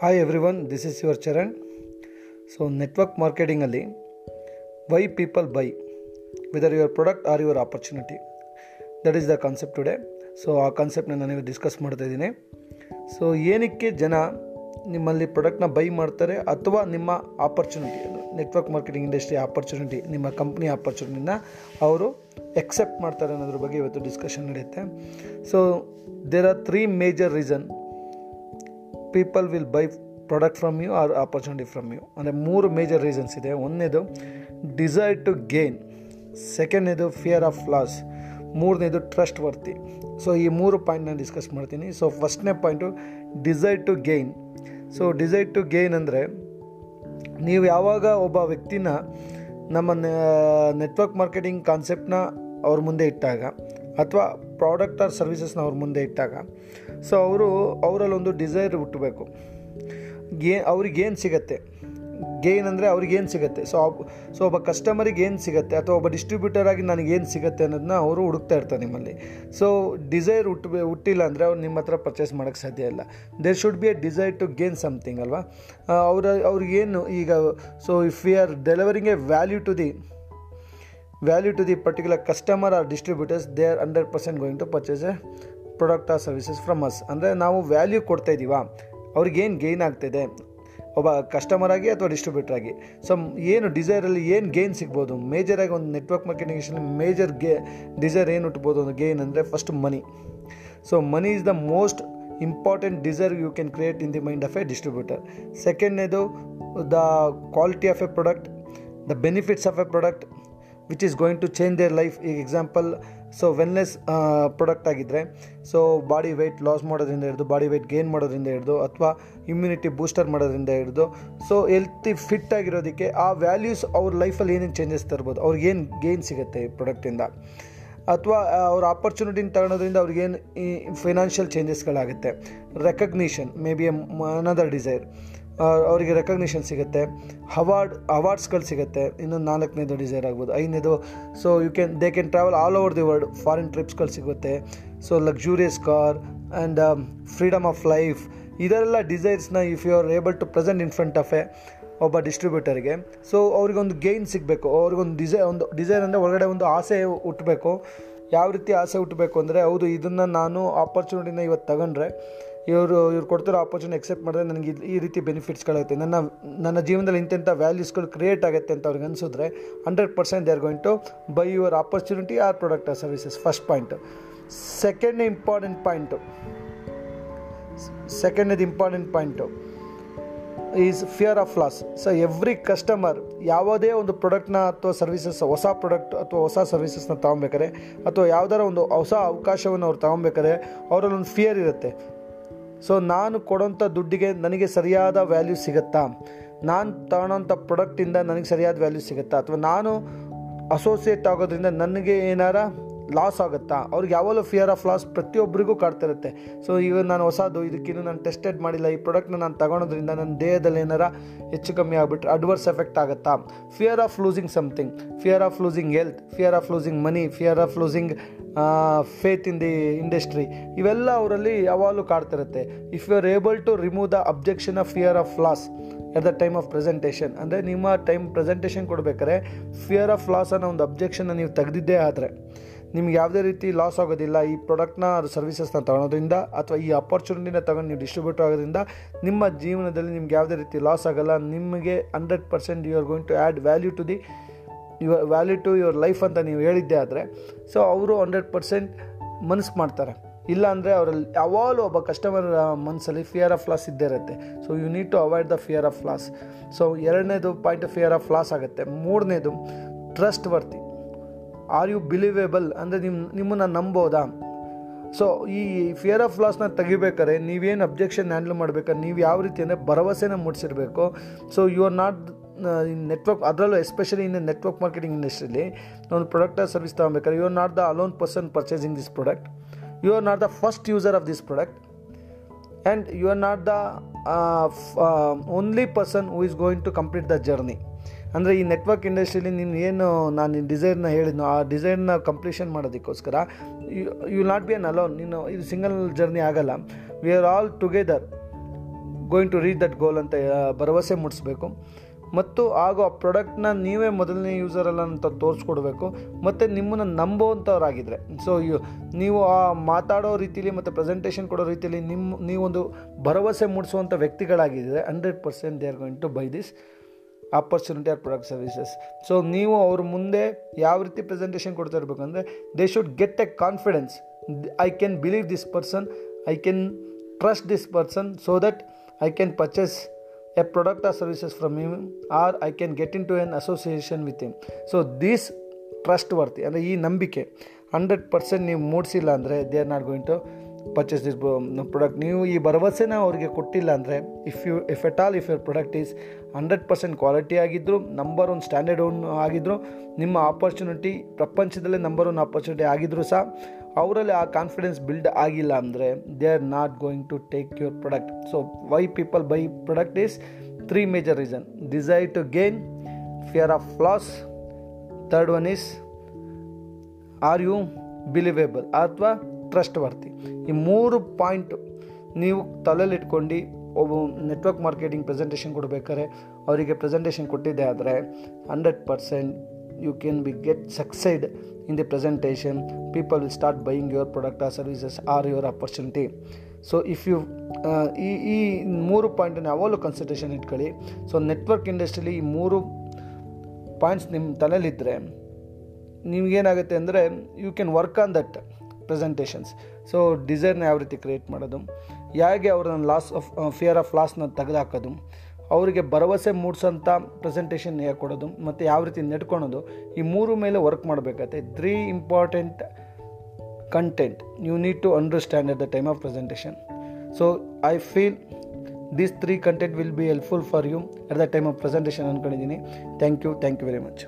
Hi everyone, this is your Charan. So network ಮಾರ್ಕೆಟಿಂಗಲ್ಲಿ why people buy, whether your product or your opportunity, that is the concept today. So ಆ ಕಾನ್ಸೆಪ್ಟನ್ನ ನಾನು discuss ಮಾಡ್ತಾಯಿದ್ದೀನಿ. So ಏನಕ್ಕೆ ಜನ ನಿಮ್ಮಲ್ಲಿ ಪ್ರಾಡಕ್ಟ್ನ ಬೈ ಮಾಡ್ತಾರೆ ಅಥವಾ ನಿಮ್ಮ opportunity, network marketing industry opportunity, ನಿಮ್ಮ ಕಂಪ್ನಿ ಆಪರ್ಚುನಿಟಿನ ಅವರು ಎಕ್ಸೆಪ್ಟ್ ಮಾಡ್ತಾರೆ ಅನ್ನೋದ್ರ ಬಗ್ಗೆ ಇವತ್ತು ಡಿಸ್ಕಷನ್ ನಡೆಯುತ್ತೆ. So there are three major reason people will buy product from you or opportunity from you. ಅಂದರೆ ಮೂರು ಮೇಜರ್ ರೀಸನ್ಸ್ ಇದೆ. ಒಂದನೇದು ಡಿಸೈರ್ ಟು ಗೇನ್, ಸೆಕೆಂಡ್ನೇದು ಫಿಯರ್ ಆಫ್ ಲಾಸ್, ಮೂರನೇದು ಟ್ರಸ್ಟ್ ವರ್ತಿ. ಸೊ ಈ ಮೂರು ಪಾಯಿಂಟ್ನ ಡಿಸ್ಕಸ್ ಮಾಡ್ತೀನಿ. ಸೊ ಫಸ್ಟ್ನೇ point desire to gain. So desire to gain ಅಂದರೆ ನೀವು ಯಾವಾಗ ಒಬ್ಬ ವ್ಯಕ್ತಿನ ನಮ್ಮ ನೆಟ್ವರ್ಕ್ ಮಾರ್ಕೆಟಿಂಗ್ ಕಾನ್ಸೆಪ್ಟನ್ನ ಅವ್ರ ಮುಂದೆ ಇಟ್ಟಾಗ ಅಥವಾ ಪ್ರಾಡಕ್ಟ್ ಆರ್ ಸರ್ವಿಸಸ್ನ ಅವ್ರ ಮುಂದೆ ಇಟ್ಟಾಗ, ಸೊ ಅವರಲ್ಲೊಂದು ಡಿಸೈರ್ ಹುಟ್ಟಬೇಕು. ಅವ್ರಿಗೇನು ಸಿಗತ್ತೆ, ಗೇನ್ ಅಂದರೆ ಅವ್ರಿಗೇನು ಸಿಗುತ್ತೆ, ಸೊ ಒಬ್ಬ ಕಸ್ಟಮರಿಗೆ ಏನು ಸಿಗುತ್ತೆ ಅಥವಾ ಒಬ್ಬ ಡಿಸ್ಟ್ರಿಬ್ಯೂಟರಾಗಿ ನನಗೇನು ಸಿಗುತ್ತೆ ಅನ್ನೋದನ್ನ ಅವರು ಹುಡುಕ್ತಾ ಇರ್ತಾರೆ ನಿಮ್ಮಲ್ಲಿ. ಸೊ ಡಿಸೈರ್ ಹುಟ್ಟಿಲ್ಲ ಅಂದರೆ ಅವ್ರು ನಿಮ್ಮ ಹತ್ರ ಪರ್ಚೇಸ್ ಮಾಡೋಕ್ಕೆ ಸಾಧ್ಯ ಇಲ್ಲ. There should be a desire to gain something ಅಲ್ವಾ. ಅವ್ರಿಗೇನು ಈಗ, so if we are delivering a value to the particular customer or distributors, they are 100% going to purchase a product or services from us. ಅಂದರೆ ನಾವು value ಕೊಡ್ತಾಯಿದ್ದೀವಾ, ಅವ್ರಿಗೇನು gain ಆಗ್ತಿದೆ ಒಬ್ಬ ಕಸ್ಟಮರಾಗಿ ಅಥವಾ ಡಿಸ್ಟ್ರಿಬ್ಯೂಟ್ರಾಗಿ, so ಏನು ಡಿಸೈರಲ್ಲಿ ಏನು ಗೇನ್ ಸಿಗ್ಬೋದು. ಮೇಜರಾಗಿ ಒಂದು ನೆಟ್ವರ್ಕ್ ಮಾರ್ಕೆಟಿಂಗ್ ಮೇಜರ್ ಡಿಸೈರ್ ಏನು ಹುಟ್ಬೋದು, ಒಂದು ಗೇನ್ ಅಂದರೆ first money. So money is the most important desire you can create in the mind of a distributor. ಸೆಕೆಂಡ್ನೇದು the quality of a product, the benefits of a product which is going to change their life. For example, so wellness product agidre, so body weight loss ಮಾಡೋದ್ರಿಂದ ಹಿಡಿದು body weight gain ಮಾಡೋದ್ರಿಂದ ಹಿಡಿದು ಅಥವಾ immunity booster ಮಾಡೋದ್ರಿಂದ ಹಿಡಿದು, so healthy fit ಆಗಿರೋದಕ್ಕೆ ಆ values ಅವ್ರ ಲೈಫಲ್ಲಿ ಏನೇನು ಚೇಂಜಸ್ ತರ್ಬೋದು, ಅವ್ರಿಗೇನು ಗೇನ್ ಸಿಗುತ್ತೆ ಈ ಪ್ರಾಡಕ್ಟಿಂದ, ಅಥವಾ ಅವ್ರ ಆಪರ್ಚುನಿಟಿನ ತಗೊಳೋದ್ರಿಂದ ಅವ್ರಿಗೇನು ಫೈನಾನ್ಷಿಯಲ್ ಚೇಂಜಸ್ಗಳಾಗುತ್ತೆ. Recognition may be another desire, ಅವರಿಗೆ ರೆಕಗ್ನಿಷನ್ ಸಿಗುತ್ತೆ, ಅವಾರ್ಡ್ಸ್ಗಳು ಸಿಗುತ್ತೆ. ಇನ್ನೊಂದು 4ನೇದು ಡಿಸೈರ್ ಆಗ್ಬೋದು. 5ನೇದು so they can travel all over the world, foreign ಟ್ರಿಪ್ಸ್ಗಳು ಸಿಗುತ್ತೆ. So luxurious car and freedom of life, ಇದೆಲ್ಲ ಡಿಸೈರ್ಸ್ನ if you are able to present in front of a ಒಬ್ಬ ಡಿಸ್ಟ್ರಿಬ್ಯೂಟರ್ಗೆ, ಸೊ ಅವ್ರಿಗೊಂದು ಗೇನ್ ಸಿಗಬೇಕು. ಅವ್ರಿಗೊಂದು ಡಿಸೈರ್ ಅಂದರೆ ಒಳಗಡೆ ಒಂದು ಆಸೆ ಹುಟ್ಟಬೇಕು. ಯಾವ ರೀತಿ ಆಸೆ ಹುಟ್ಟಬೇಕು ಅಂದರೆ, ಹೌದು ಇದನ್ನು ನಾನು ಆಪರ್ಚುನಿಟಿನ ಇವತ್ತು ತಗೊಂಡ್ರೆ ಇವ್ರು ಕೊಡ್ತಿರೋ ಆಪರ್ಚುನಿಟಿ ಎಕ್ಸೆಪ್ಟ್ ಮಾಡಿದ್ರೆ ನನಗೆ ಈ ರೀತಿ ಬೆನಿಫಿಟ್ಸ್ಗಳಾಗುತ್ತೆ, ನನ್ನ ಜೀವನದಲ್ಲಿ ಇಂಥ ವ್ಯಾಲ್ಯೂಸ್ಗಳು ಕ್ರಿಯೇಟ್ ಆಗುತ್ತೆ ಅಂತ ಅವ್ರಿಗೆ ಅನಿಸಿದ್ರೆ 100% they are going to buy your opportunity or product or services. First point. ಸೆಕೆಂಡ್ನೇದು important point is fear of loss. So every customer ಯಾವುದೇ ಒಂದು ಪ್ರಾಡಕ್ಟ್ನ ಅಥವಾ ಸರ್ವಿಸಸ್, ಹೊಸ ಪ್ರಾಡಕ್ಟ್ ಅಥವಾ ಹೊಸ ಸರ್ವಿಸಸ್ನ ತೊಗೊಬೇಕಾದ್ರೆ ಅಥವಾ ಯಾವುದಾರ ಒಂದು ಹೊಸ ಅವಕಾಶವನ್ನು ಅವ್ರು ತೊಗೊಬೇಕಾದ್ರೆ ಅವರಲ್ಲೊಂದು ಫಿಯರ್ ಇರುತ್ತೆ. ಸೊ ನಾನು ಕೊಡೋಂಥ ದುಡ್ಡಿಗೆ ನನಗೆ ಸರಿಯಾದ ವ್ಯಾಲ್ಯೂ ಸಿಗುತ್ತಾ, ನಾನು ತಗೊಳ್ಳೋಂಥ ಪ್ರಾಡಕ್ಟಿಂದ ನನಗೆ ಸರಿಯಾದ ವ್ಯಾಲ್ಯೂ ಸಿಗುತ್ತಾ, ಅಥವಾ ನಾನು ಅಸೋಸಿಯೇಟ್ ಆಗೋದ್ರಿಂದ ನನಗೆ ಏನಾರ ಲಾಸ್ ಆಗುತ್ತಾ. ಅವ್ರಿಗೆ ಯಾವಾಗಲೂ ಫಿಯರ್ ಆಫ್ ಲಾಸ್ ಪ್ರತಿಯೊಬ್ಬರಿಗೂ ಕಾಡ್ತಿರುತ್ತೆ. ಸೊ ಈಗ ನಾನು ಹೊಸದು, ಇದಕ್ಕಿನ್ನೂ ನಾನು ಟೆಸ್ಟೆಡ್ ಮಾಡಿಲ್ಲ, ಈ ಪ್ರಾಡಕ್ಟ್ನ ನಾನು ತಗೊಳೋದ್ರಿಂದ ನನ್ನ ದೇಹದಲ್ಲಿ ಏನಾರ ಹೆಚ್ಚು ಕಮ್ಮಿ ಆಗಿಬಿಟ್ರೆ ಅಡ್ವರ್ಸ್ ಎಫೆಕ್ಟ್ ಆಗುತ್ತಾ. Fear of losing something, fear of losing health, fear of losing money, fear of losing faith in the industry, ಇವೆಲ್ಲ ಅವರಲ್ಲಿ ಯಾವಾಗಲೂ ಕಾಡ್ತಿರುತ್ತೆ. If you are able to remove the objection of fear of loss at the time of presentation, ಅಂದರೆ ನಿಮ್ಮ presentation ಕೊಡಬೇಕಾದ್ರೆ fear of loss ಅನ್ನೋ ಒಂದು ಅಬ್ಜೆಕ್ಷನ್ನ ನೀವು ತೆಗೆದಿದ್ದೇ ಆದರೆ ನಿಮ್ಗೆ ಯಾವುದೇ ರೀತಿ ಲಾಸ್ ಆಗೋದಿಲ್ಲ. ಈ ಪ್ರಾಡಕ್ಟ್ನ ಸರ್ವಿಸಸ್ನ ತೊಗೊಳೋದ್ರಿಂದ ಅಥವಾ ಈ ಆಪರ್ಚುನಿಟಿನ ತಗೊಂಡು ನೀವು ಡಿಸ್ಟ್ರಿಬ್ಯೂಟ್ ಆಗೋದ್ರಿಂದ ನಿಮ್ಮ ಜೀವನದಲ್ಲಿ ನಿಮ್ಗೆ ಯಾವುದೇ ರೀತಿ ಲಾಸ್ ಆಗೋಲ್ಲ. ನಿಮಗೆ 100% you are going to add value to your life ಅಂತ ನೀವು ಹೇಳಿದ್ದೆ ಆದರೆ, ಸೊ ಅವರು 100% ಮನಸ್ಸು ಮಾಡ್ತಾರೆ. ಇಲ್ಲಾಂದರೆ ಅವರಲ್ಲಿ ಯಾವಾಗಲೂ ಒಬ್ಬ ಕಸ್ಟಮರ್ ಮನಸ್ಸಲ್ಲಿ ಫಿಯರ್ ಆಫ್ ಲಾಸ್ ಇದ್ದೇ ಇರುತ್ತೆ. So you need to avoid the fear of loss. So 2ನೇದು ಪಾಯಿಂಟ್ ಫಿಯರ್ ಆಫ್ ಲಾಸ್ ಆಗುತ್ತೆ. 3ನೇದು trustworthy. Are you believable ಅಂದರೆ ನಿಮ್ಮನ್ನು ನಂಬೋದಾ. ಸೊ ಈ ಫಿಯರ್ ಆಫ್ ಲಾಸ್ನ ತೆಗಿಬೇಕಾದ್ರೆ ನೀವೇನು ಅಬ್ಜೆಕ್ಷನ್ ಹ್ಯಾಂಡಲ್ ಮಾಡಬೇಕಾದ್ರೆ ನೀವು ಯಾವ ರೀತಿ ಅಂದರೆ ಭರವಸೆನ ಮೂಡಿಸಿರಬೇಕು. So you are not network, ಅದರಲ್ಲೂ ಎಸ್ಪೆಷಲಿ ಇನ್ನು ನೆಟ್ವರ್ಕ್ ಮಾರ್ಕೆಟಿಂಗ್ ಇಂಡಸ್ಟ್ರಿಲಿ ಒಂದು ಪ್ರಾಡಕ್ಟ್ ಆರ್ ಸರ್ವಿಸ್ ತಗೊಬೇಕಾದ್ರೆ you are not the alone person purchasing this product, you are not the first user of this product and you are not the only person who is going to complete the journey. ಅಂದರೆ ಈ network ಇಂಡಸ್ಟ್ರಿಲಿ ನೀನು ಏನು ನಾನು ಡಿಸೈರ್ನ ಹೇಳಿದ್ನೋ ಆ ಡಿಸೈರ್ನ completion ಮಾಡೋದಕ್ಕೋಸ್ಕರ you will not be an alone. ನೀನು ಇದು ಸಿಂಗಲ್ ಜರ್ನಿ ಆಗಲ್ಲ, we are all together. Going to reach that goal ಅಂತ ಭರವಸೆ ಮೂಡಿಸ್ಬೇಕು. ಮತ್ತು ಹಾಗೂ ಆ ಪ್ರಾಡಕ್ಟ್ನ ನೀವೇ ಮೊದಲನೇ ಯೂಸರಲ್ಲ ಅಂತ ತೋರಿಸ್ಕೊಡ್ಬೇಕು. ಮತ್ತು ನಿಮ್ಮನ್ನು ನಂಬೋವಂಥವ್ರಾಗಿದ್ದರೆ, ಸೊ ನೀವು ಆ ಮಾತಾಡೋ ರೀತಿಲಿ ಮತ್ತು ಪ್ರೆಸೆಂಟೇಷನ್ ಕೊಡೋ ರೀತಿಲಿ ನೀವೊಂದು ಭರವಸೆ ಮೂಡಿಸುವಂಥ ವ್ಯಕ್ತಿಗಳಾಗಿದ್ದರೆ 100% they are going to buy this opportunity or product services. So ನೀವು ಅವ್ರ ಮುಂದೆ ಯಾವ ರೀತಿ ಪ್ರೆಸೆಂಟೇಷನ್ ಕೊಡ್ತಾ ಇರಬೇಕಂದ್ರೆ, they should get a confidence, I can believe this person, I can trust this person, so that I can purchase a product or services from him, or I can get into an association with him. So this trustworthy ಅಂದರೆ ಈ ನಂಬಿಕೆ 100% ನೀವು ಮೂಡಿಸಿಲ್ಲ ಅಂದರೆ they are not going to purchase this product. ನೀವು ಈ ಭರವಸೆನ ಅವ್ರಿಗೆ ಕೊಟ್ಟಿಲ್ಲ ಅಂದರೆ, if at all if your product is 100% quality ಆಗಿದ್ದರೂ, ನಂಬರ್ 1 ಸ್ಟ್ಯಾಂಡರ್ಡ್ ಒನ್ ಆಗಿದ್ದರೂ, ನಿಮ್ಮ ಆಪರ್ಚುನಿಟಿ ಪ್ರಪಂಚದಲ್ಲೇ ನಂಬರ್ 1 ಆಪರ್ಚುನಿಟಿ ಆಗಿದ್ದರೂ ಸಹ ಅವರಲ್ಲಿ ಆ ಕಾನ್ಫಿಡೆನ್ಸ್ ಬಿಲ್ಡ್ ಆಗಿಲ್ಲ ಅಂದರೆ they are not going to take your product. So why people buy product is 3 major reason: desire to gain, fear of loss, third 1 is are you believable ಅಥವಾ trustworthy. ಈ 3 point ನೀವು ತಲೆಯಲ್ಲಿಟ್ಕೊಂಡು ಒಬ್ಬ network marketing presentation ಕೊಡಬೇಕಾದ್ರೆ ಅವರಿಗೆ presentation ಕೊಟ್ಟಿದ್ದೆ ಆದರೆ 100% you can be get succeed in the presentation. People will start buying your product or services or your opportunity. So if you ಈ 3 point ಯಾವಾಗಲೂ ಕನ್ಸಿಡರೇಷನ್ ಇಟ್ಕೊಳ್ಳಿ. ಸೊ ನೆಟ್ವರ್ಕ್ ಇಂಡಸ್ಟ್ರಿಲಿ ಈ 3 ಪಾಯಿಂಟ್ಸ್ ನಿಮ್ಮ ತಲೆಯಲ್ಲಿದ್ದರೆ ನಿಮಗೇನಾಗುತ್ತೆ ಅಂದರೆ you can work on that presentations. So ಡಿಸೈರ್ನ ಯಾವ ರೀತಿ ಕ್ರಿಯೇಟ್ ಮಾಡೋದು, ಹೇಗೆ ಅವ್ರನ್ನ ಫಿಯರ್ ಆಫ್ ಲಾಸ್ನ ತೆಗೆದುಹಾಕೋದು, ಅವರಿಗೆ ಭರವಸೆ ಮೂಡಿಸೋಂಥ ಪ್ರೆಸೆಂಟೇಷನ್ ಹೇಗೆ ಕೊಡೋದು ಮತ್ತು ಯಾವ ರೀತಿ ನೆಡ್ಕೊಳೋದು, ಈ 3 ಮೇಲೆ ವರ್ಕ್ ಮಾಡಬೇಕಾಗತ್ತೆ. 3 important content you need to understand at the time of presentation. So I feel these three content will be helpful for you at the time of presentation ankonidini. Thank you very much.